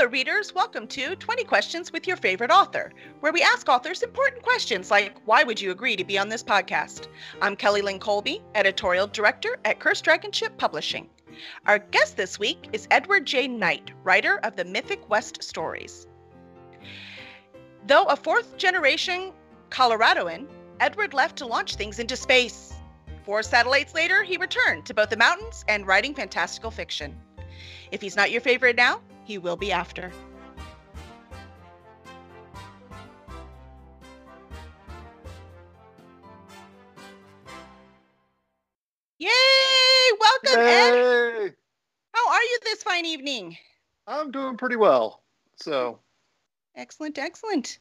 Hello readers, welcome to 20 Questions with Your Favorite Author, where we ask authors important questions like, why would you agree to be on this podcast? I'm Kelly Lynn Colby, Editorial Director at Cursed Dragonship Publishing. Our guest this week is Edward J. Knight, writer of the Mythic West stories. Though a fourth-generation Coloradoan, Edward left to launch things into space. 4 satellites later, he returned to both the mountains and writing fantastical fiction. If he's not your favorite now, he will be after. Yay! Welcome, Yay! Ed! How are you this fine evening? I'm doing pretty well, so. Excellent, excellent.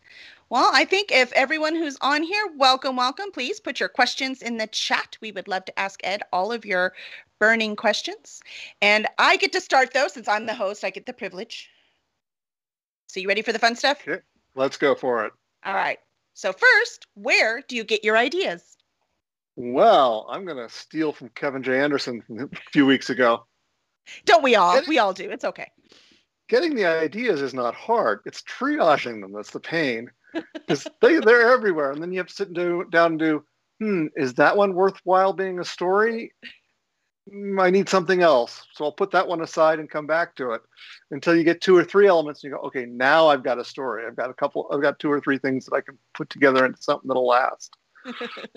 Well, I think if everyone who's on here, welcome. Please put your questions in the chat. We would love to ask Ed all of your burning questions. And I get to start, though, since I'm the host. I get the privilege. So you ready for the fun stuff? Okay. Let's go for it. All right. So first, where do you get your ideas? Well, I'm going to steal from Kevin J. Anderson a few weeks ago. Don't we all? We all do. It's okay. Getting the ideas is not hard. It's triaging them. That's the pain. Because they're everywhere. And then you have to sit and down and do, is that one worthwhile being a story? I need something else. So I'll put that one aside and come back to it until you get 2 or 3 elements. And you go, okay, now I've got a story. I've got 2 or 3 things that I can put together into something that'll last.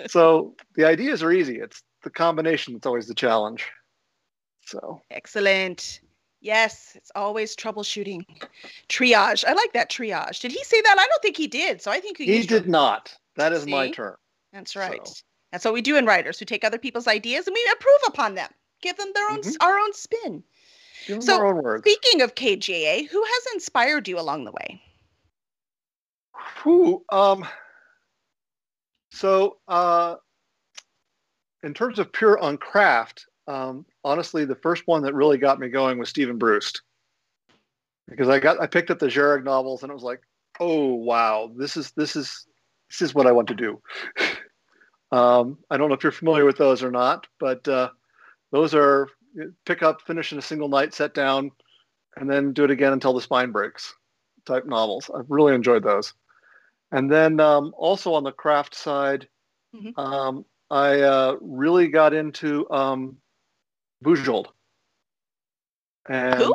So the ideas are easy. It's the combination that's always the challenge. So excellent. Yes, it's always troubleshooting. Triage. I like that, triage. Did he say that? I don't think he did. So I think he did not. That is my term. That's right. So. That's what we do in writers. We take other people's ideas and we improve upon them. Give them their own, our own spin. Give them their own words. Speaking of KJA, who has inspired you along the way? Who? In terms of pure on craft, honestly, the first one that really got me going was Stephen Bruce, because I picked up the Jareg novels and it was like, oh wow, this is what I want to do. I don't know if you're familiar with those or not, but those are pick up, finish in a single night, set down, and then do it again until the spine breaks type novels. I've really enjoyed those. And then also on the craft side, I really got into Bujold. And who?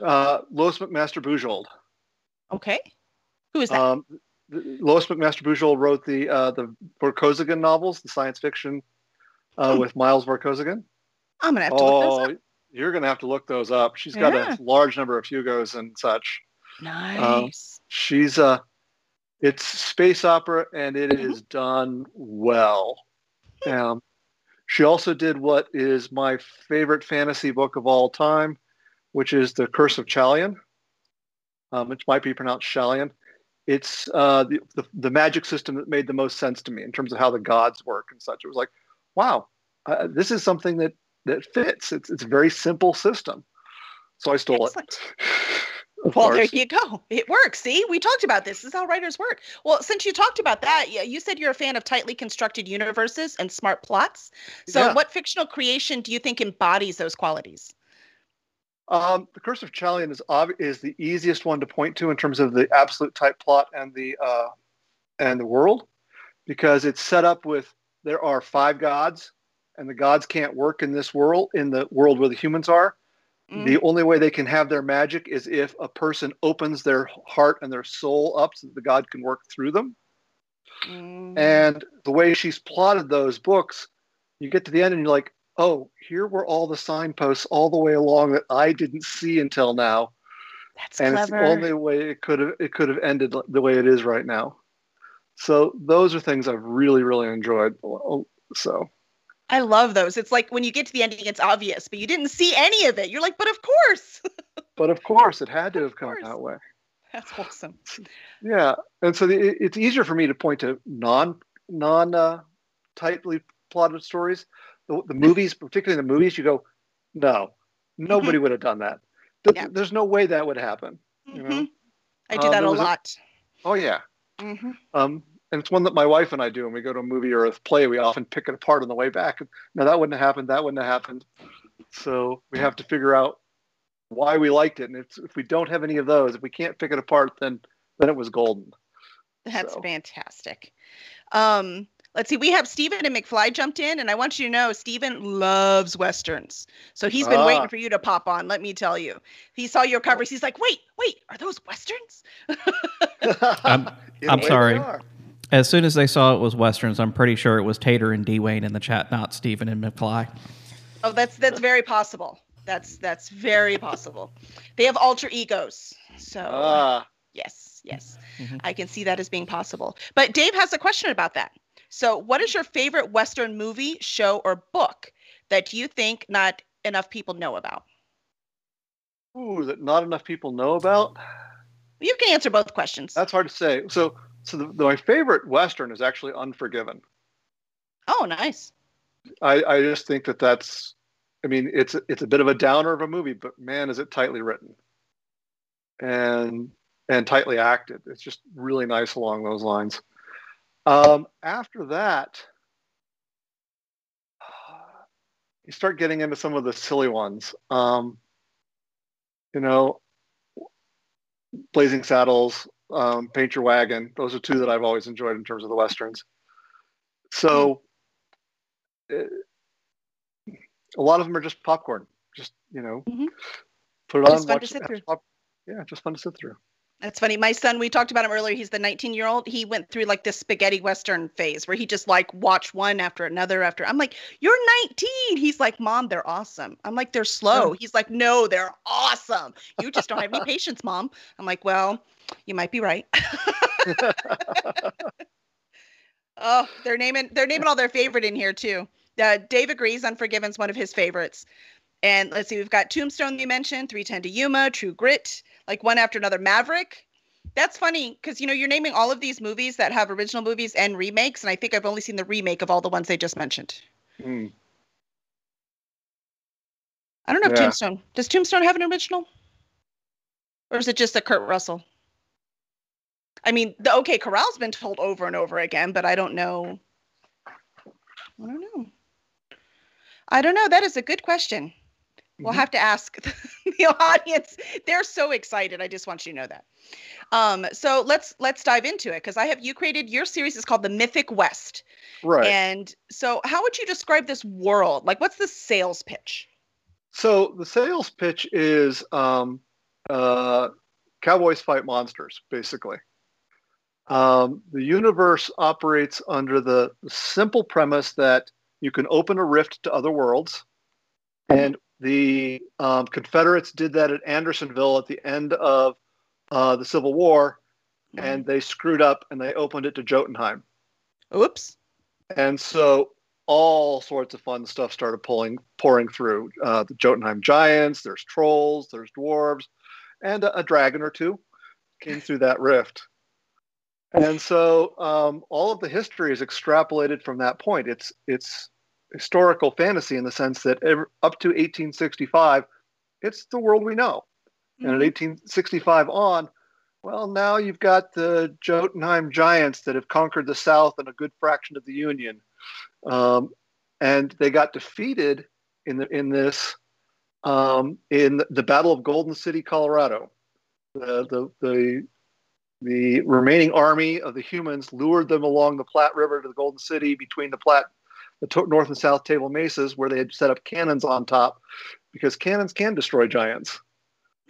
Lois McMaster Bujold. Okay. Who is that? Lois McMaster Bujold wrote the Vorkosigan novels, the science fiction with Miles Vorkosigan. I'm going to have to look those up. You're going to have to look those up. She's got a large number of Hugos and such. Nice. It's space opera and it is done well. She also did what is my favorite fantasy book of all time, which is The Curse of Chalion, which might be pronounced Chalion. It's the magic system that made the most sense to me in terms of how the gods work and such. It was like, wow, this is something that fits. It's a very simple system. So I stole it. Well, there you go. It works. See, we talked about this. This is how writers work. Well, since you talked about that, you said you're a fan of tightly constructed universes and smart plots. So what fictional creation do you think embodies those qualities? The Curse of Chalion is the easiest one to point to in terms of the absolute type plot and the world, because it's set up with there are 5 gods and the gods can't work in the world where the humans are. The only way they can have their magic is if a person opens their heart and their soul up so that the god can work through them. And the way she's plotted those books, you get to the end and you're like, oh, here were all the signposts all the way along that I didn't see until now. That's clever. And it's the only way it could have ended the way it is right now. So those are things I've really, really enjoyed. So I love those. It's like when you get to the ending, it's obvious, but you didn't see any of it. You're like, but of course. But of course, it had to have come that way. That's awesome. Yeah. And so it's easier for me to point to non tightly plotted stories. The movies, particularly the movies, you go, no, nobody would have done that. There's no way that would happen. You know? I do that a lot. Oh, yeah. And it's one that my wife and I do when we go to a movie or a play. We often pick it apart on the way back. No, that wouldn't have happened. That wouldn't have happened. So we have to figure out why we liked it. And if we don't have any of those, if we can't pick it apart, then it was golden. That's fantastic. Let's see. We have Stephen and McFly jumped in, and I want you to know Stephen loves Westerns. So he's been waiting for you to pop on, let me tell you. He saw your covers. He's like, wait, are those Westerns? I'm sorry. As soon as they saw it was Westerns, I'm pretty sure it was Tater and Dwayne in the chat, not Stephen and McFly. Oh, that's very possible. That's very possible. They have alter egos. So, yes. Mm-hmm. I can see that as being possible. But Dave has a question about that. So what is your favorite Western movie, show, or book that you think not enough people know about? Ooh, that not enough people know about? You can answer both questions. That's hard to say. So my favorite Western is actually Unforgiven. Oh, nice. I just think that's, I mean, it's a bit of a downer of a movie, but man, is it tightly written and tightly acted. It's just really nice along those lines. After that, you start getting into some of the silly ones. Blazing Saddles, Paint Your Wagon. Those are two that I've always enjoyed in terms of the Westerns. So a lot of them are just popcorn. Just, put it on. Just fun to sit through. Yeah, just fun to sit through. That's funny. My son, we talked about him earlier. He's the 19-year-old. He went through like this spaghetti Western phase where he just like watched one after another after. I'm like, you're 19. He's like, Mom, they're awesome. I'm like, they're slow. He's like, no, they're awesome. You just don't have any patience, Mom. I'm like, well, you might be right. Oh, they're naming all their favorite in here too. Dave agrees. Unforgiven's one of his favorites. And let's see, we've got Tombstone you mentioned, 3:10 to Yuma, True Grit, like one after another, Maverick. That's funny because, you're naming all of these movies that have original movies and remakes, and I think I've only seen the remake of all the ones they just mentioned. Mm. I don't know if Tombstone. Does Tombstone have an original? Or is it just a Kurt Russell? I mean, Corral's been told over and over again, but I don't know. I don't know. That is a good question. We'll have to ask the audience. They're so excited. I just want you to know that. So let's dive into it because you created your series. It's called the Mythic West. Right. And so how would you describe this world? Like, what's the sales pitch? So the sales pitch is cowboys fight monsters, basically. The universe operates under the simple premise that you can open a rift to other worlds. And the Confederates did that at Andersonville at the end of the Civil War, and they screwed up and they opened it to Jotunheim. Oops. And so all sorts of fun stuff started pouring through. The Jotunheim giants, there's trolls, there's dwarves, and a dragon or two came through that rift. And so all of the history is extrapolated from that point. It's historical fantasy in the sense that up to 1865, it's the world we know. Mm-hmm. And at 1865 on, well, now you've got the Jotunheim giants that have conquered the South and a good fraction of the Union. And they got defeated in the Battle of Golden City, Colorado. The remaining army of the humans lured them along the Platte River to the Golden City between the North and South Table Mesas, where they had set up cannons on top, because cannons can destroy giants.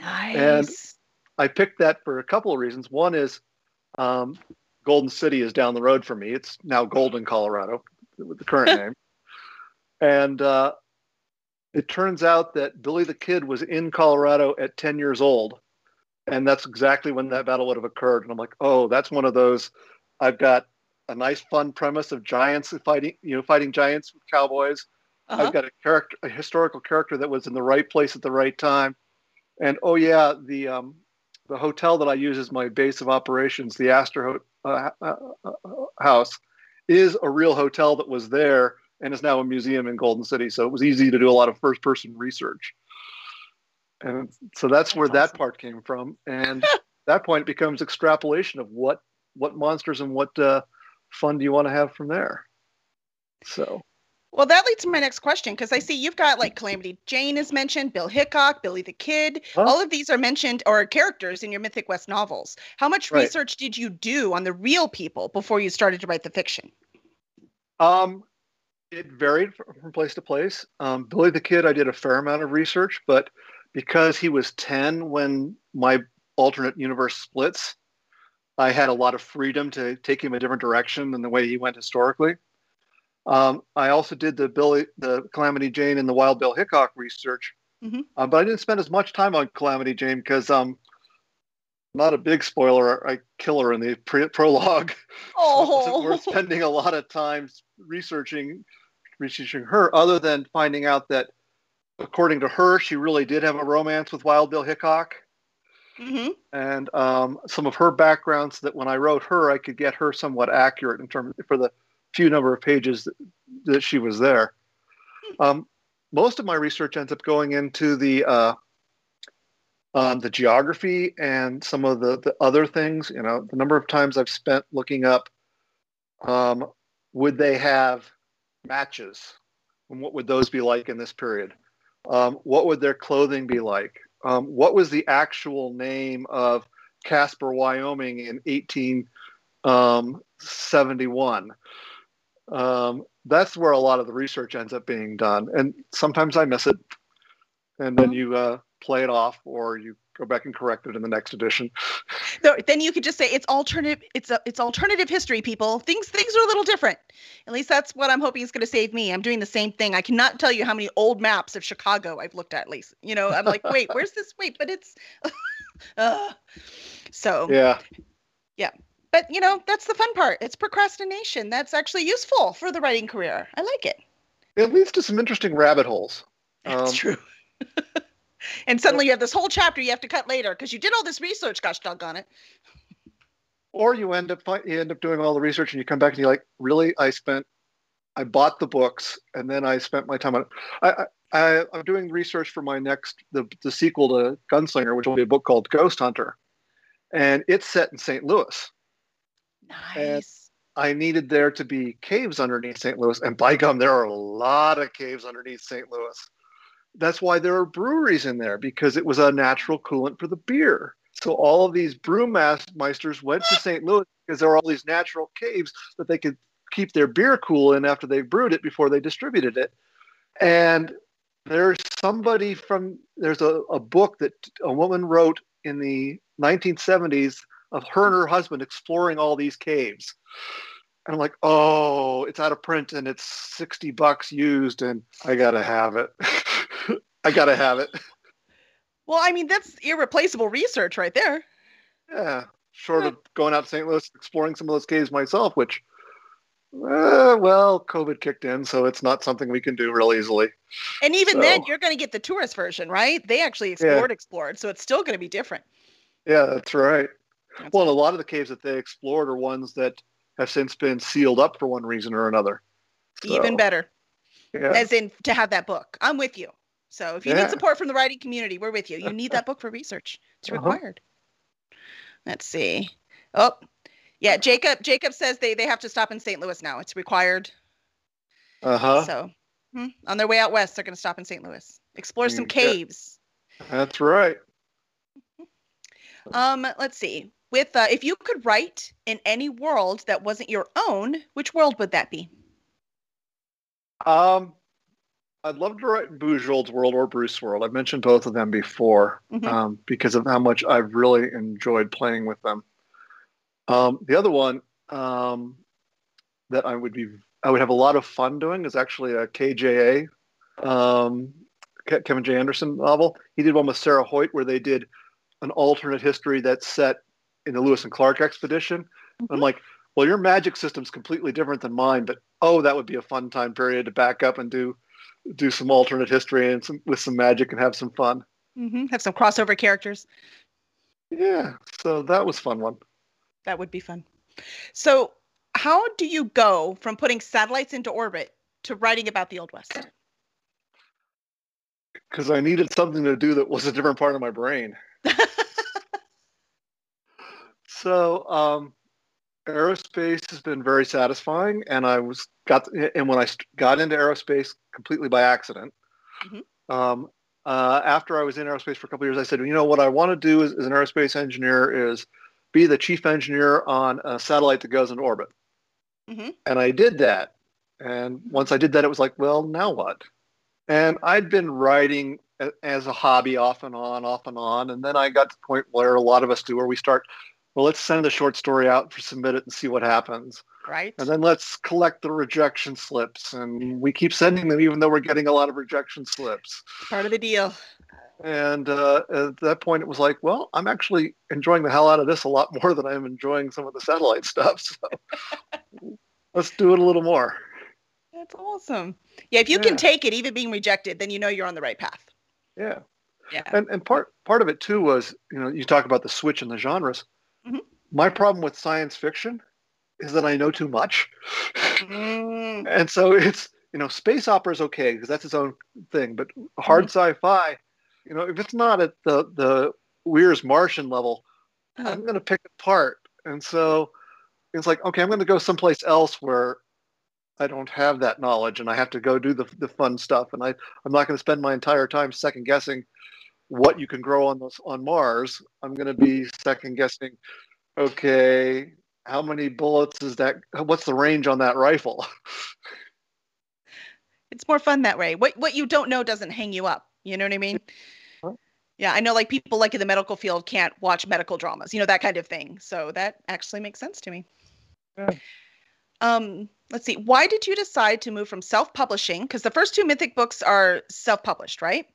Nice. And I picked that for a couple of reasons. One is Golden City is down the road for me. It's now Golden, Colorado, with the current name. And it turns out that Billy the Kid was in Colorado at 10 years old. And that's exactly when that battle would have occurred. And I'm like, oh, that's one of those. I've got a nice, fun premise of giants fighting giants with cowboys. Uh-huh. I've got a historical character that was in the right place at the right time. And oh yeah, the hotel that I use as my base of operations, the Astor House, is a real hotel that was there and is now a museum in Golden City. So it was easy to do a lot of first-person research. And so that's where that part came from. And at that point, it becomes extrapolation of what monsters and what fun do you want to have from there. So Well, that leads to my next question, because I see you've got like Calamity Jane is mentioned, Bill Hickok, Billy the Kid. Huh? All of these are mentioned or characters in your Mythic West novels. How much research did you do on the real people before you started to write the fiction? It varied from place to place. Billy the Kid, I did a fair amount of research, but because he was 10 when my alternate universe splits, I had a lot of freedom to take him a different direction than the way he went historically. I also did the Calamity Jane and the Wild Bill Hickok research, but I didn't spend as much time on Calamity Jane because, not a big spoiler, I kill her in the prologue. Oh, so we're spending a lot of time researching her, other than finding out that, according to her, she really did have a romance with Wild Bill Hickok. Mm-hmm. And some of her backgrounds, that when I wrote her, I could get her somewhat accurate in terms for the few number of pages that she was there. Most of my research ends up going into the geography and some of the other things. You know, the number of times I've spent looking up, would they have matches, and what would those be like in this period? What would their clothing be like? What was the actual name of Casper, Wyoming in 1871? That's where a lot of the research ends up being done. And sometimes I miss it. And then you play it off, or you go back and correct it in the next edition. So then you could just say it's alternative. It's alternative history, people. Things are a little different. At least that's what I'm hoping is going to save me. I'm doing the same thing. I cannot tell you how many old maps of Chicago I've looked at. Least, you know, I'm like, wait, where's this? Wait, but it's. So yeah. But you know, that's the fun part. It's procrastination. That's actually useful for the writing career. I like it. It leads to some interesting rabbit holes. That's true. And suddenly you have this whole chapter you have to cut later because you did all this research, gosh doggone it. Or you end up doing all the research and you come back and you're like, really? I bought the books and then I spent my time on it. I'm doing research for my the sequel to Gunslinger, which will be a book called Ghost Hunter. And it's set in St. Louis. Nice. And I needed there to be caves underneath St. Louis. And by gum, there are a lot of caves underneath St. Louis. That's why there are breweries in there, because it was a natural coolant for the beer. So all of these brewmeisters went to St. Louis because there were all these natural caves that they could keep their beer cool in after they brewed it before they distributed it. And there's somebody there's a book that a woman wrote in the 1970s of her and her husband exploring all these caves. And I'm like, oh, it's out of print and it's $60 used and I got to have it. I got to have it. Well, I mean, that's irreplaceable research right there. Yeah. Short of going out to St. Louis, exploring some of those caves myself, which, well, COVID kicked in, so it's not something we can do real easily. And even then, you're going to get the tourist version, right? They actually explored, so it's still going to be different. Yeah, that's right. Well, and a lot of the caves that they explored are ones that have since been sealed up for one reason or another. So, even better. Yeah. As in, to have that book. I'm with you. So if you need support from the writing community, we're with you. You need that book for research. It's required. Let's see. Oh, yeah. Jacob says they have to stop in St. Louis now. It's required. So on their way out west, they're going to stop in St. Louis. Explore some caves. That's right. Let's see. With if you could write in any world that wasn't your own, which world would that be? I'd love to write Bujold's world or Bruce's world. I've mentioned both of them before because of how much I've really enjoyed playing with them. The other one that I would have a lot of fun doing is actually a KJA, Kevin J. Anderson novel. He did one with Sarah Hoyt where they did an alternate history that's set in the Lewis and Clark expedition. I'm like, well, your magic system's completely different than mine, but that would be a fun time period to back up and do some alternate history and with some magic and have some fun. Have some crossover characters. Yeah. So that was fun one. That would be fun. So how do you go from putting satellites into orbit to writing about the Old West? Because I needed something to do that was a different part of my brain. So aerospace has been very satisfying, and when I got into aerospace completely by accident, after I was in aerospace for a couple of years, I said, you know, what I want to do as an aerospace engineer is be the chief engineer on a satellite that goes into orbit. And I did that. And once I did that, it was like, well, now what? And I'd been writing as a hobby off and on. And then I got to the point where a lot of us do, where we start, well, let's send the short story out for submit it and see what happens. Right. And then let's collect the rejection slips. And we keep sending them, even though we're getting a lot of rejection slips. Part of the deal. And at that point, it was like, well, I'm actually enjoying the hell out of this a lot more than I'm enjoying some of the satellite stuff. So let's do it a little more. That's awesome. Yeah, if you can take it, even being rejected, then you know you're on the right path. Yeah. Yeah. And part of it, too, was, you know, you talk about the switch in the genres. My problem with science fiction is that I know too much. And so it's, you know, space opera is okay because that's its own thing. But hard sci-fi, you know, if it's not at the Weir's Martian level, I'm going to pick it apart. And so it's like, okay, I'm going to go someplace else where I don't have that knowledge and I have to go do the fun stuff. And I'm not going to spend my entire time second guessing what you can grow on Mars. I'm going to be second guessing, okay, how many bullets is that? What's the range on that rifle? It's more fun that way. What you don't know doesn't hang you up. You know what I mean? Yeah, I know, like, people like in the medical field can't watch medical dramas, you know, that kind of thing. So that actually makes sense to me. Yeah. Let's see. Why did you decide to move from self-publishing? Because the first two Mythic books are self-published, right?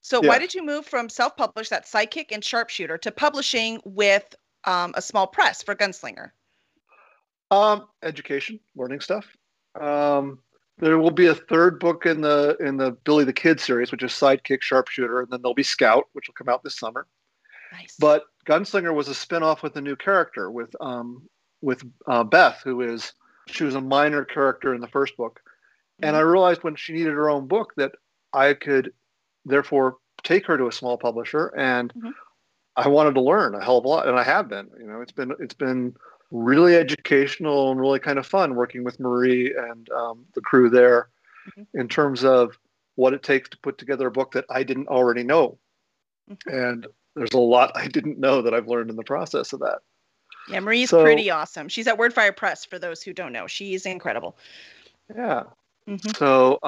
So why did you move from self-published, that Psychic and Sharpshooter, to publishing with a small press for Gunslinger? Education, learning stuff. There will be a third book in the Billy the Kid series, which is Sidekick, Sharpshooter, and then there'll be Scout, which will come out this summer. Nice. But Gunslinger was a spinoff with a new character with Beth, she was a minor character in the first book, and I realized when she needed her own book that I could therefore take her to a small publisher, and I wanted to learn a hell of a lot, and I have been. You know, it's been really educational and really kind of fun working with Marie and the crew there in terms of what it takes to put together a book that I didn't already know. And there's a lot I didn't know that I've learned in the process of that. Yeah, Marie's pretty awesome. She's at WordFire Press, for those who don't know. She's incredible. Yeah. So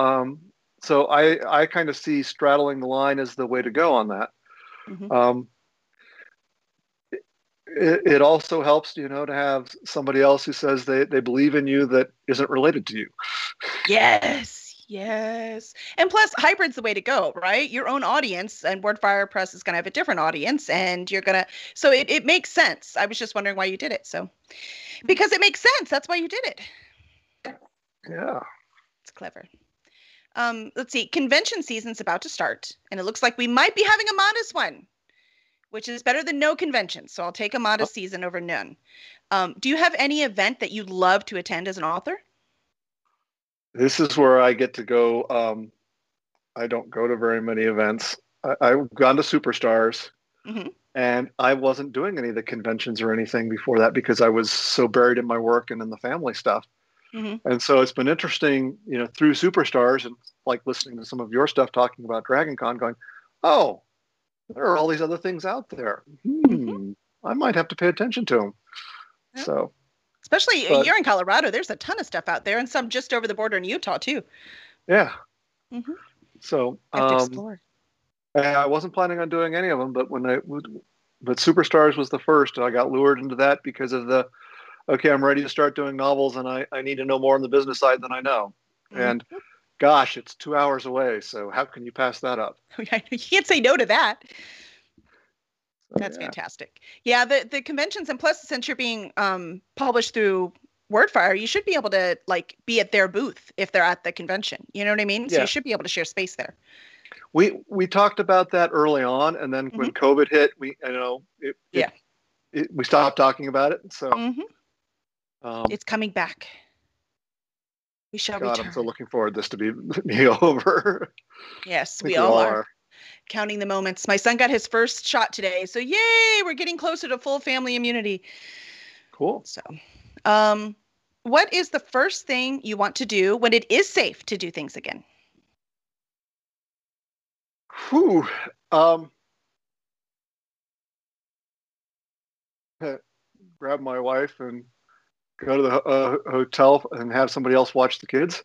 I kind of see straddling the line as the way to go on that. It also helps, you know, to have somebody else who says they believe in you that isn't related to you. Yes, yes. And plus, hybrid's the way to go, right? Your own audience, and WordFire Press is going to have a different audience, and you're going to... So it makes sense. I was just wondering why you did it. So, because it makes sense. That's why you did it. Yeah. It's clever. Let's see. Convention season's about to start, and it looks like we might be having a modest one, which is better than no convention. So I'll take a modest season over none. Do you have any event that you'd love to attend as an author? This is where I get to go. I don't go to very many events. I've gone to Superstars, and I wasn't doing any of the conventions or anything before that because I was so buried in my work and in the family stuff. And so it's been interesting, you know, through Superstars and like listening to some of your stuff talking about Dragon Con, going, oh, there are all these other things out there. I might have to pay attention to them. Yeah. So, especially you're in Colorado. There's a ton of stuff out there, and some just over the border in Utah too. Yeah. So have to explore. I wasn't planning on doing any of them, but but Superstars was the first, and I got lured into that because of the, okay, I'm ready to start doing novels, and I need to know more on the business side than I know. And gosh, it's 2 hours away, so how can you pass that up? You can't say no to that. That's fantastic. Yeah, the conventions, and plus, since you're being published through WordFire, you should be able to like be at their booth if they're at the convention. You know what I mean? Yeah. So you should be able to share space there. We talked about that early on, and then when COVID hit, we stopped talking about it. So it's coming back. We shall return. I'm so looking forward to this to be over. Yes, we all are. Counting the moments. My son got his first shot today. So yay, we're getting closer to full family immunity. Cool. So, what is the first thing you want to do when it is safe to do things again? Whew. Grab my wife and go to the hotel and have somebody else watch the kids.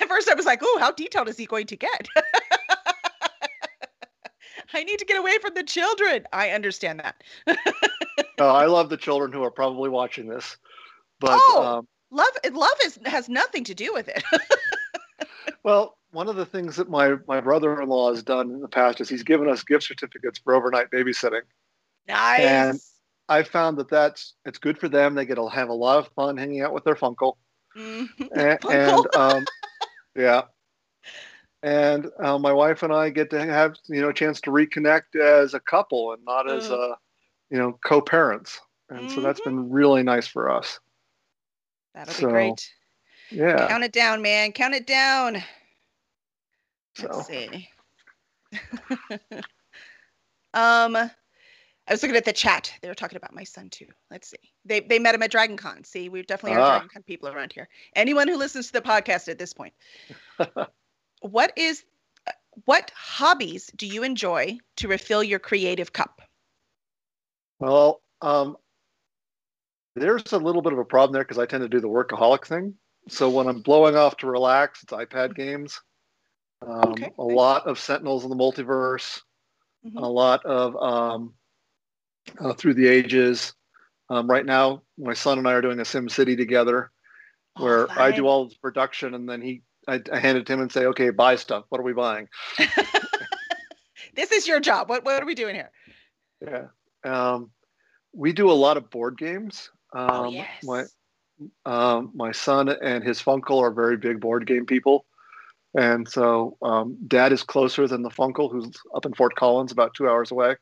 At first I was like, oh, how detailed is he going to get? I need to get away from the children. I understand that. I love the children who are probably watching this. But love has nothing to do with it. Well, one of the things that my brother-in-law has done in the past is he's given us gift certificates for overnight babysitting. Nice. And I found that it's good for them. They get to have a lot of fun hanging out with their Funkle. Mm-hmm. Yeah. And my wife and I get to have, a chance to reconnect as a couple and not as, co-parents. And mm-hmm. So that's been really nice for us. That'll be great. Yeah. Count it down, man. Count it down. Let's see. I was looking at the chat. They were talking about my son too. Let's see. They met him at Dragon Con. See, we definitely are Dragon Con people around here. Anyone who listens to the podcast at this point. What hobbies do you enjoy to refill your creative cup? Well, there's a little bit of a problem there because I tend to do the workaholic thing. So when I'm blowing off to relax, it's iPad games. A lot of Sentinels in the Multiverse, mm-hmm. A lot of Through the Ages. Right now, my son and I are doing a Sim City together, where I do all the production, and then I hand it to him and say, "Okay, buy stuff. What are we buying?" This is your job. What are we doing here? Yeah, we do a lot of board games. Yes. My son and his Funkle are very big board game people. And so Dad is closer than the Funkle, who's up in Fort Collins, about 2 hours away.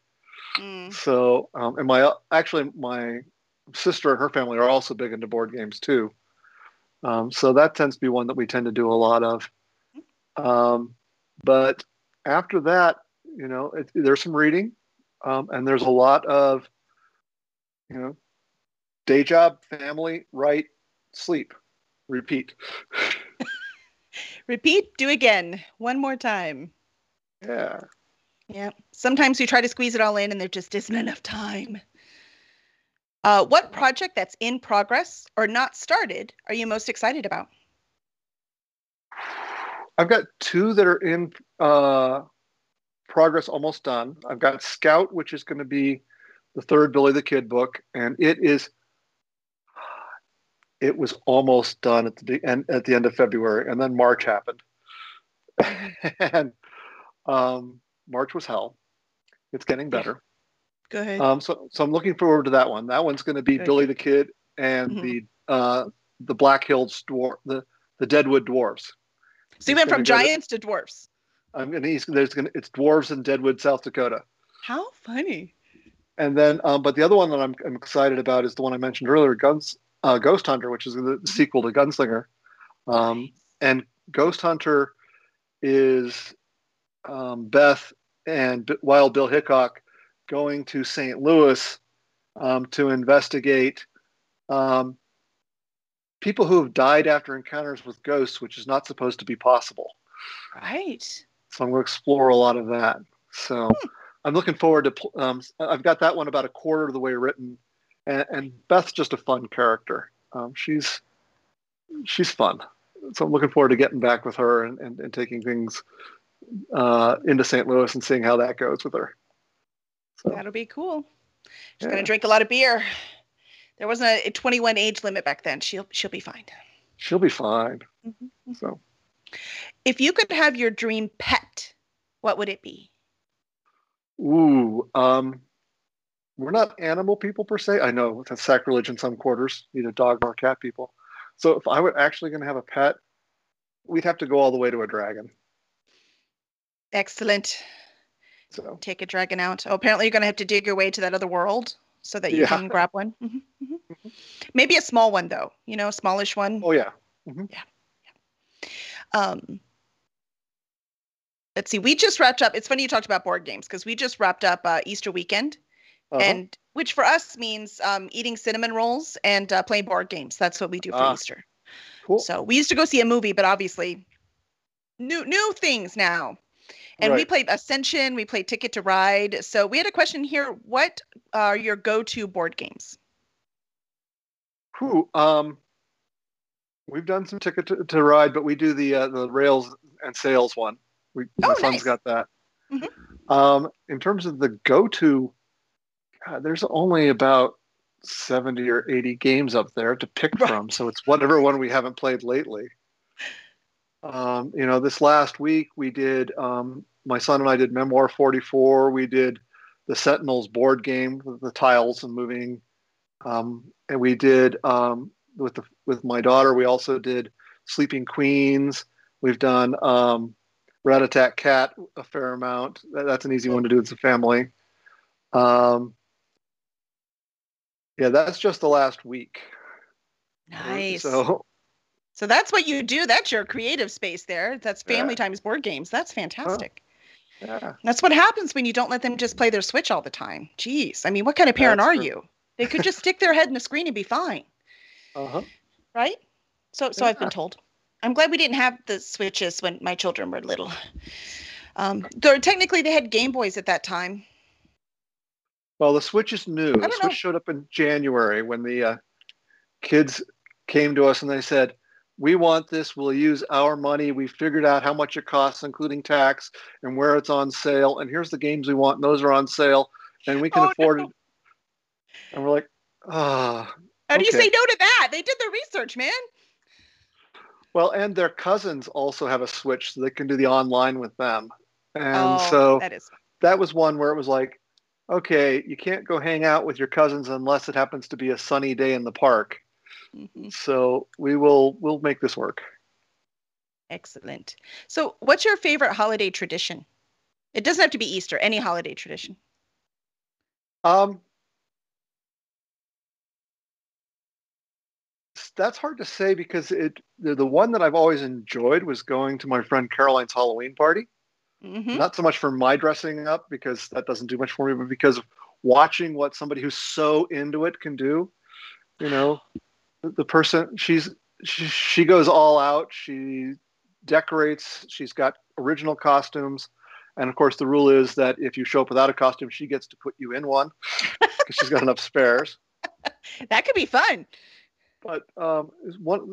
Mm. So, and my sister and her family are also big into board games too. So that tends to be one that we tend to do a lot of. But after that, there's some reading, and there's a lot of, day job, family, write, sleep, repeat. Repeat, do again, one more time. Yeah. Yeah. Sometimes we try to squeeze it all in and there just isn't enough time. What project that's in progress or not started are you most excited about? I've got two that are in progress, almost done. I've got Scout, which is going to be the third Billy the Kid book, and it was almost done at the end of February, and then March happened. And March was hell. It's getting better. Good. So I'm looking forward to that one. That one's going to be Billy the Kid and mm-hmm. the Black Hills dwarf, the Deadwood dwarves. So you went from giants to dwarves. It's dwarves in Deadwood, South Dakota. How funny! And then, but the other one that I'm excited about is the one I mentioned earlier, Ghost Hunter, which is the sequel to Gunslinger. And Ghost Hunter is Beth and Wild Bill Hickok going to St. Louis to investigate people who have died after encounters with ghosts, which is not supposed to be possible. Right. So I'm going to explore a lot of that. So I'm looking forward to, I've got that one about a quarter of the way written. And Beth's just a fun character. She's fun. So I'm looking forward to getting back with her and taking things into St. Louis and seeing how that goes with her. So, that'll be cool. She's going to drink a lot of beer. There wasn't a 21 age limit back then. She'll be fine. She'll be fine. Mm-hmm. So, if you could have your dream pet, what would it be? Ooh, we're not animal people per se. I know that's sacrilege in some quarters, neither dog nor cat people. So if I were actually going to have a pet, we'd have to go all the way to a dragon. Excellent. So take a dragon out. Oh, apparently you're going to have to dig your way to that other world so that you can grab one. Mm-hmm. Mm-hmm. Maybe a small one though, a smallish one. Oh yeah. Mm-hmm. Yeah. Let's see. We just wrapped up. It's funny you talked about board games because we just wrapped up Easter weekend. Uh-huh. And which for us means eating cinnamon rolls and playing board games. That's what we do for Easter. Cool. So we used to go see a movie, but obviously new things now. And right. We played Ascension. We played Ticket to Ride. So we had a question here. What are your go-to board games? Whew, we've done some Ticket to Ride, but we do the rails and sails one. My son's got that. Mm-hmm. In terms of the go-to, there's only about 70 or 80 games up there to pick from. So it's whatever one we haven't played lately. This last week we did, my son and I did Memoir 44. We did the Sentinels board game with the tiles and moving. And we did, with my daughter, we also did Sleeping Queens. We've done, Rat-a-Tat Cat a fair amount. That's an easy one to do with the family. That's just the last week. Nice. So that's what you do. That's your creative space there. That's family times board games. That's fantastic. Oh, yeah. That's what happens when you don't let them just play their Switch all the time. Jeez. I mean, what kind of parent are you? They could just stick their head in the screen and be fine. Uh-huh. Right? So I've been told. I'm glad we didn't have the Switches when my children were little. Technically, they had Game Boys at that time. Well, the Switch is new. The Switch showed up in January when the kids came to us and they said, "We want this. We'll use our money. We figured out how much it costs, including tax, and where it's on sale. And here's the games we want. And those are on sale, and we can afford it." And we're like, How do you say no to that? They did their research, man. Well, and their cousins also have a Switch, so they can do the online with them. And that was one where it was like, okay, you can't go hang out with your cousins unless it happens to be a sunny day in the park. Mm-hmm. So we'll make this work. Excellent. So what's your favorite holiday tradition? It doesn't have to be Easter, any holiday tradition. That's hard to say because the one that I've always enjoyed was going to my friend Caroline's Halloween party. Mm-hmm. Not so much for my dressing up because that doesn't do much for me, but because of watching what somebody who's so into it can do, the person, she goes all out. She decorates. She's got original costumes. And, of course, the rule is that if you show up without a costume, she gets to put you in one because she's got enough spares. That could be fun. But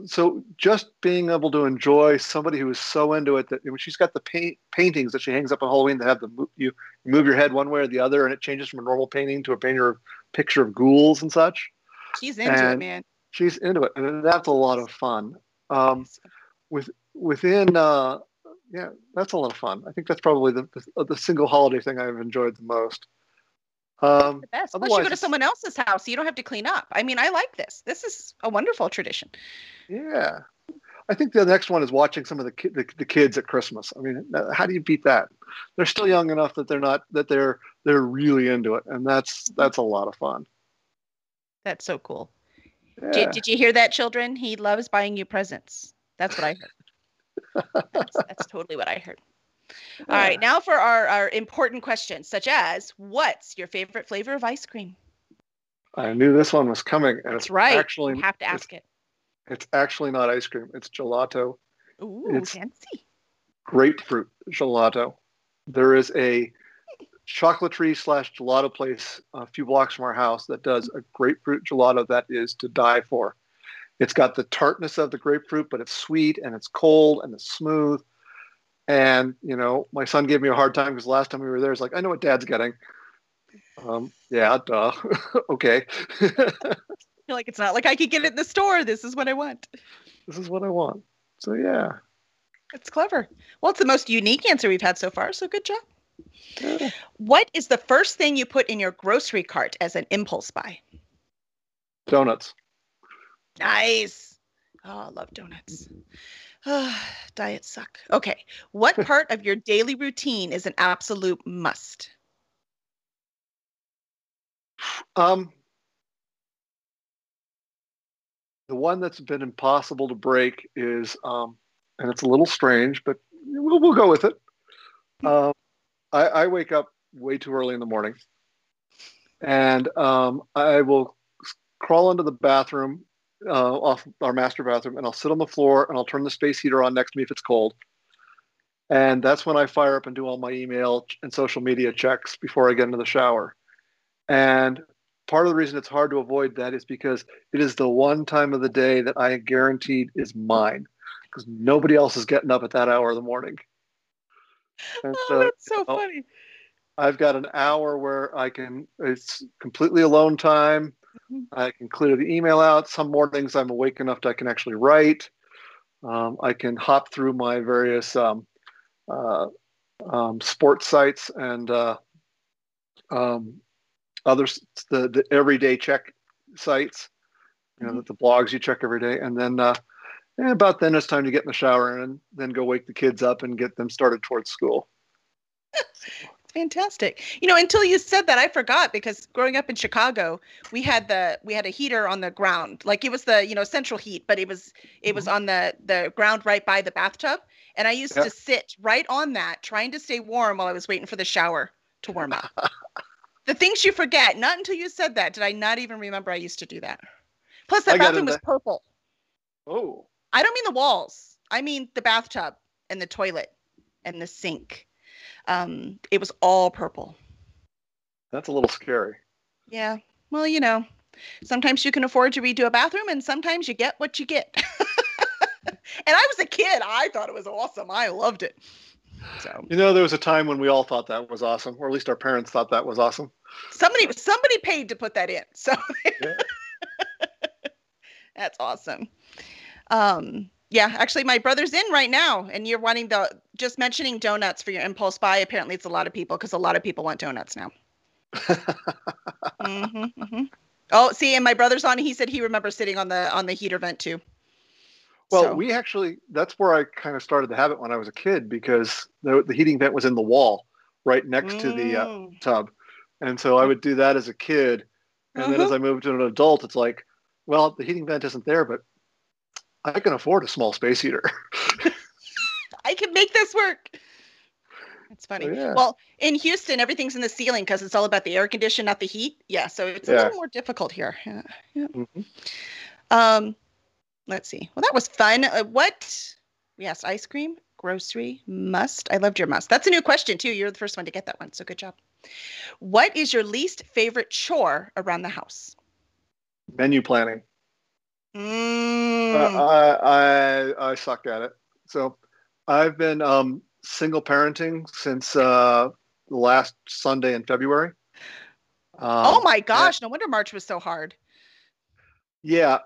so just being able to enjoy somebody who is so into it that she's got the paintings that she hangs up on Halloween that have you move your head one way or the other, and it changes from a normal painting to a picture of ghouls and such. She's into it, man. She's into it, and that's a lot of fun. That's a lot of fun. I think that's probably the single holiday thing I've enjoyed the most. The best. Plus, you go to someone else's house, so you don't have to clean up. I mean, I like this. This is a wonderful tradition. Yeah, I think the next one is watching some of the kids at Christmas. I mean, how do you beat that? They're still young enough that they're really into it, and that's a lot of fun. That's so cool. Yeah. Did you hear that, children? He loves buying you presents. That's what I heard. That's totally what I heard. Yeah. All right. Now for our important questions, such as, what's your favorite flavor of ice cream? I knew this one was coming. And that's right. Actually, you have to ask it. It's actually not ice cream. It's gelato. Ooh, fancy. Grapefruit gelato. There is a chocolaterie / gelato place a few blocks from our house that does a grapefruit gelato that is to die for. It's got the tartness of the grapefruit, but it's sweet and it's cold and it's smooth. And, my son gave me a hard time because last time we were there, it's like, I know what Dad's getting. Yeah, duh. Okay. I feel like it's not like I could get it in the store. This is what I want. So, yeah. It's clever. Well, it's the most unique answer we've had so far. So good job. Yeah. What is the first thing you put in your grocery cart as an impulse buy? Donuts. Nice. Oh, I love donuts. Diets suck. Okay. What part of your daily routine is an absolute must? The one that's been impossible to break is, and it's a little strange, but we'll go with it. I wake up way too early in the morning. And I will crawl into the bathroom, off our master bathroom, and I'll sit on the floor and I'll turn the space heater on next to me if it's cold. And that's when I fire up and do all my email and social media checks before I get into the shower. And part of the reason it's hard to avoid that is because it is the one time of the day that I am guaranteed is mine, because nobody else is getting up at that hour of the morning. And oh, so, that's so funny. I've got an hour where I can, it's completely alone time. Mm-hmm. I can clear the email out. Some mornings I'm awake enough that I can actually write. I can hop through my various sports sites and others, the everyday check sites, you know, mm-hmm. the blogs you check every day. And then about then it's time to get in the shower and then go wake the kids up and get them started towards school. Fantastic. You know, until you said that, I forgot, because growing up in Chicago, we had a heater on the ground. Like, it was the, you know, central heat, but it was on the ground right by the bathtub. And I used to sit right on that, trying to stay warm while I was waiting for the shower to warm up. The things you forget. Not until you said that did I not even remember I used to do that. Plus, that bathroom was purple. Oh. I don't mean the walls. I mean the bathtub and the toilet and the sink. It was all purple. That's a little scary. Yeah. Well, you know, sometimes you can afford to redo a bathroom and sometimes you get what you get. And I was a kid. I thought it was awesome. I loved it. So, you know, there was a time when we all thought that was awesome, or at least our parents thought that was awesome. Somebody paid to put that in. So yeah. That's awesome. Yeah, actually, my brother's in right now, and you're wanting just mentioning donuts for your impulse buy. Apparently, it's a lot of people, because a lot of people want donuts now. Mm-hmm, mm-hmm. Oh, see, and my brother's on. He said he remembers sitting on the heater vent too. Well, so. We actually, that's where I kind of started the habit when I was a kid, because the heating vent was in the wall right next to the tub, and so I would do that as a kid, and then as I moved to an adult, it's like, well, the heating vent isn't there, but I can afford a small space heater. I can make this work. It's funny. Oh, yeah. Well, in Houston, everything's in the ceiling because it's all about the air condition, not the heat. Yeah, so it's a little more difficult here. Yeah. Yeah. Mm-hmm. Let's see. Well, that was fun. Yes, ice cream, grocery, must. I loved your must. That's a new question, too. You're the first one to get that one, so good job. What is your least favorite chore around the house? Menu planning. Mm. I suck at it. So I've been single parenting since last Sunday in February. Oh my gosh, no wonder March was so hard. Yeah,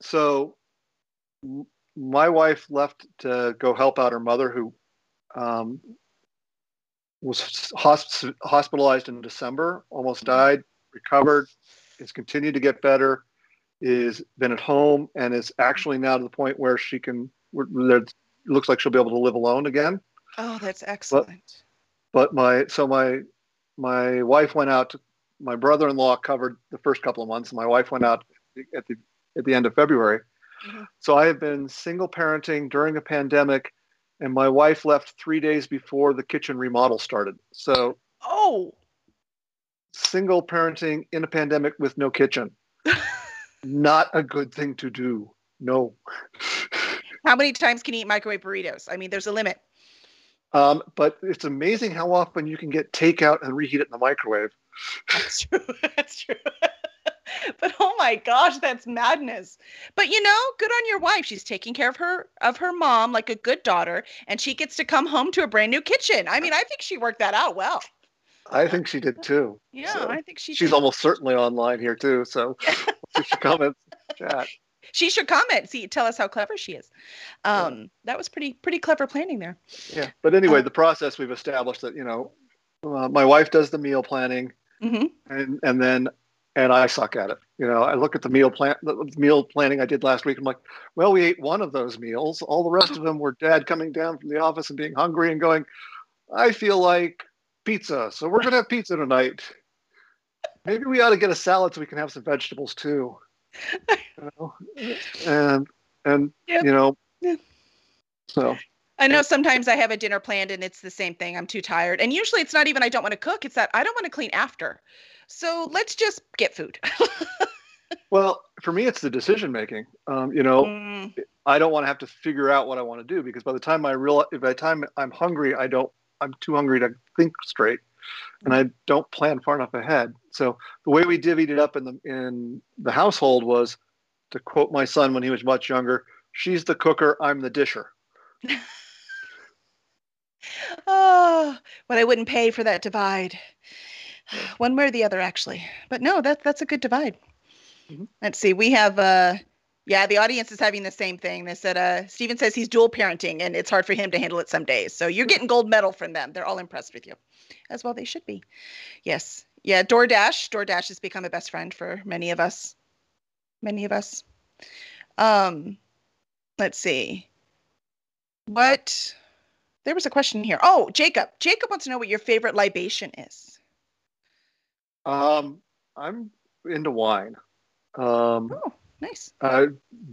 so my wife left to go help out her mother, who was hospitalized in December, almost died, recovered, has continued to get better, is been at home, and is actually now to the point where she can, it looks like she'll be able to live alone again. Oh, that's excellent. But my wife went out, my brother-in-law covered the first couple of months. My wife went out at the end of February. Mm-hmm. So I have been single parenting during a pandemic, and my wife left 3 days before the kitchen remodel started. So, single parenting in a pandemic with no kitchen. Not a good thing to do. No. How many times can you eat microwave burritos? I mean, there's a limit. But it's amazing how often you can get takeout and reheat it in the microwave. That's true. That's true. But oh my gosh, that's madness. But you know, good on your wife. She's taking care of her mom like a good daughter, and she gets to come home to a brand new kitchen. I mean, I think she worked that out well. I think she did too. Yeah, so I think she's almost certainly online here too. So she should comment. Chat. She should comment. See, tell us how clever she is. That was pretty clever planning there. Yeah, but anyway, the process we've established that, you know, my wife does the meal planning, mm-hmm. and then I suck at it. You know, I look at the meal planning I did last week. I'm like, well, we ate one of those meals. All the rest of them were Dad coming down from the office and being hungry and going, I feel like pizza, so we're gonna have pizza tonight. Maybe we ought to get a salad so we can have some vegetables too, you know? And yep. You know, yep. So I know sometimes I have a dinner planned and it's the same thing. I'm too tired, and usually it's not even I don't want to cook, it's that I don't want to clean after. So let's just get food. Well, for me, it's the decision making. I don't want to have to figure out what I want to do, because by the time I realize, by the time I'm hungry, I'm too hungry to think straight, and I don't plan far enough ahead. So the way we divvied it up in the household was, to quote my son when he was much younger, "She's the cooker, I'm the disher." Oh, what I wouldn't pay for that divide. One way or the other, actually. But no, that's a good divide. Mm-hmm. Let's see. We have, the audience is having the same thing. They said, Stephen says he's dual parenting and it's hard for him to handle it some days. So you're getting gold medal from them. They're all impressed with you, as well they should be. Yes. Yeah. DoorDash has become a best friend for many of us. Let's see. What? There was a question here. Oh, Jacob. Jacob wants to know what your favorite libation is. I'm into wine. Oh, nice.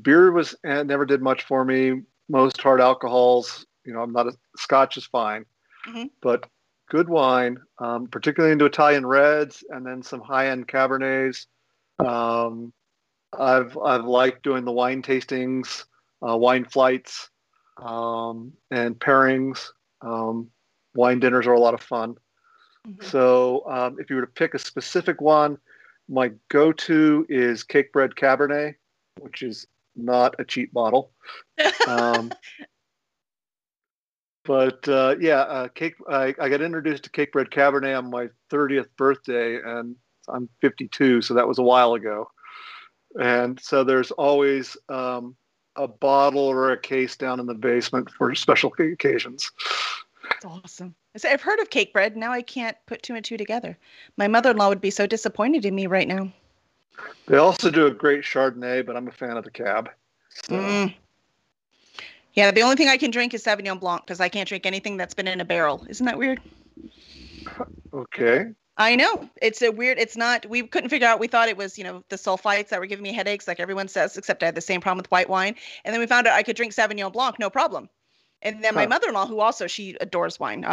Beer never did much for me. Most hard alcohols, Scotch is fine, mm-hmm. But good wine, particularly into Italian reds and then some high-end Cabernets. I've liked doing the wine tastings, wine flights, and pairings. Wine dinners are a lot of fun. Mm-hmm. So if you were to pick a specific one, my go-to is Cakebread Cabernet, which is not a cheap bottle. I got introduced to Cakebread Cabernet on my 30th birthday, and I'm 52, so that was a while ago. And so there's always a bottle or a case down in the basement for special occasions. That's awesome. So I've heard of Cakebread. Now I can't put two and two together. My mother-in-law would be so disappointed in me right now. They also do a great Chardonnay, but I'm a fan of the Cab. So. Yeah, the only thing I can drink is Sauvignon Blanc, because I can't drink anything that's been in a barrel. Isn't that weird? Okay. I know. We couldn't figure out. We thought it was, the sulfites that were giving me headaches, like everyone says, except I had the same problem with white wine. And then we found out I could drink Sauvignon Blanc, no problem. And then my mother-in-law, who also, she adores wine.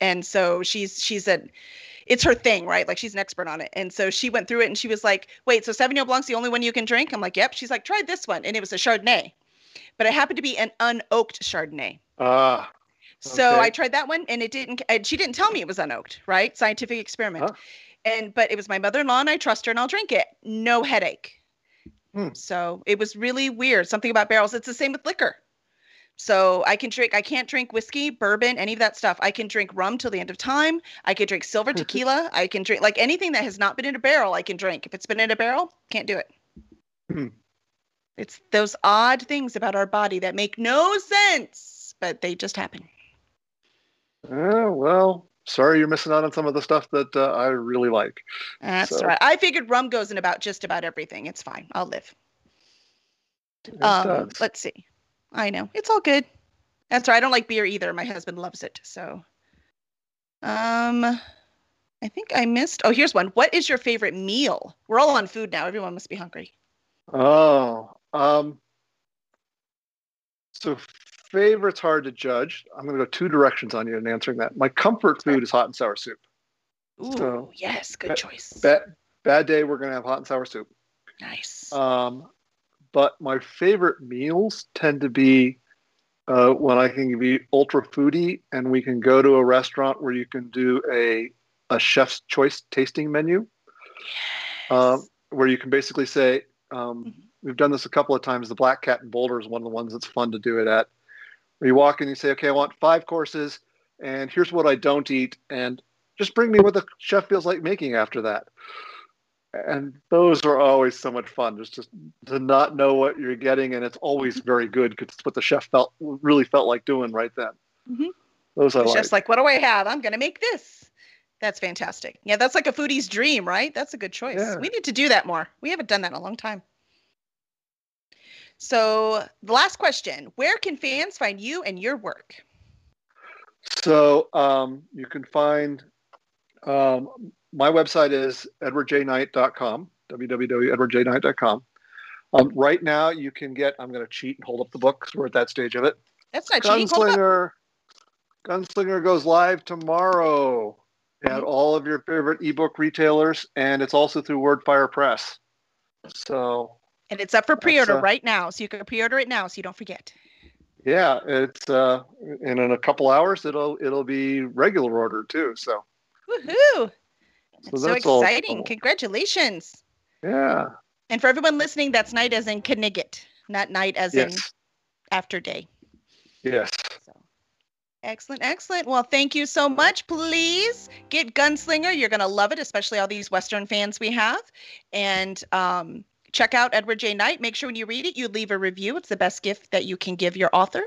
And so it's her thing, right? Like, she's an expert on it. And so she went through it and she was like, wait, so Sauvignon Blanc's the only one you can drink? I'm like, yep. She's like, try this one. And it was a Chardonnay, but it happened to be an unoaked Chardonnay. So I tried that one, and she didn't tell me it was unoaked, right? Scientific experiment. Huh. But it was my mother-in-law, and I trust her, and I'll drink it. No headache. So it was really weird. Something about barrels. It's the same with liquor. So I can't drink whiskey, bourbon, any of that stuff. I can drink rum till the end of time. I can drink silver tequila. I can drink like anything that has not been in a barrel. I can drink. If it's been in a barrel, can't do it. It's those odd things about our body that make no sense, but they just happen. Well, sorry you're missing out on some of the stuff that I really like. That's right. I figured rum goes in about just about everything. It's fine. I'll live. Let's see. I know. It's all good. That's right. I don't like beer either. My husband loves it. So I think I missed. Oh, here's one. What is your favorite meal? We're all on food now. Everyone must be hungry. So favorite's hard to judge. I'm going to go two directions on you in answering that. My comfort food is hot and sour soup. Ooh, so, yes. Good choice. Bad day, we're going to have hot and sour soup. Nice. But my favorite meals tend to be when I can be ultra foodie and we can go to a restaurant where you can do a chef's choice tasting menu. Yes. Where you can basically say, we've done this a couple of times. The Black Cat in Boulder is one of the ones that's fun to do it at. You walk in and you say, okay, I want 5 courses, and here's what I don't eat, and just bring me what the chef feels like making after that. And those are always so much fun, just to not know what you're getting, and it's always very good because it's what the chef really felt like doing right then. Mm-hmm. Those I like. Chef's like, what do I have? I'm going to make this. That's fantastic. Yeah, that's like a foodie's dream, right? That's a good choice. Yeah. We need to do that more. We haven't done that in a long time. So the last question, where can fans find you and your work? So you can find, my website is edwardjknight.com, www.edwardjknight.com. Right now you can get, I'm going to cheat and hold up the book because we're at that stage of it. That's not cheating. Gunslinger goes live tomorrow. at all of your favorite ebook retailers, and it's also through WordFire Press. So, and it's up for pre-order right now, so you can pre-order it now, so you don't forget. Yeah, it's and in a couple hours it'll be regular order too. So, woohoo! That's so exciting! All. Congratulations! Yeah. And for everyone listening, that's night as in Knigget, not night as in after day. Yes. So. Excellent, excellent. Well, thank you so much. Please get Gunslinger. You're going to love it, especially all these Western fans we have. And check out Edward J. Knight. Make sure when you read it, you leave a review. It's the best gift that you can give your author.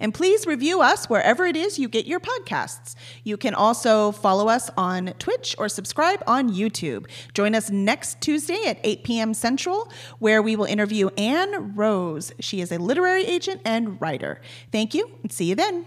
And please review us wherever it is you get your podcasts. You can also follow us on Twitch or subscribe on YouTube. Join us next Tuesday at 8 p.m. Central, where we will interview Anne Rose. She is a literary agent and writer. Thank you, and see you then.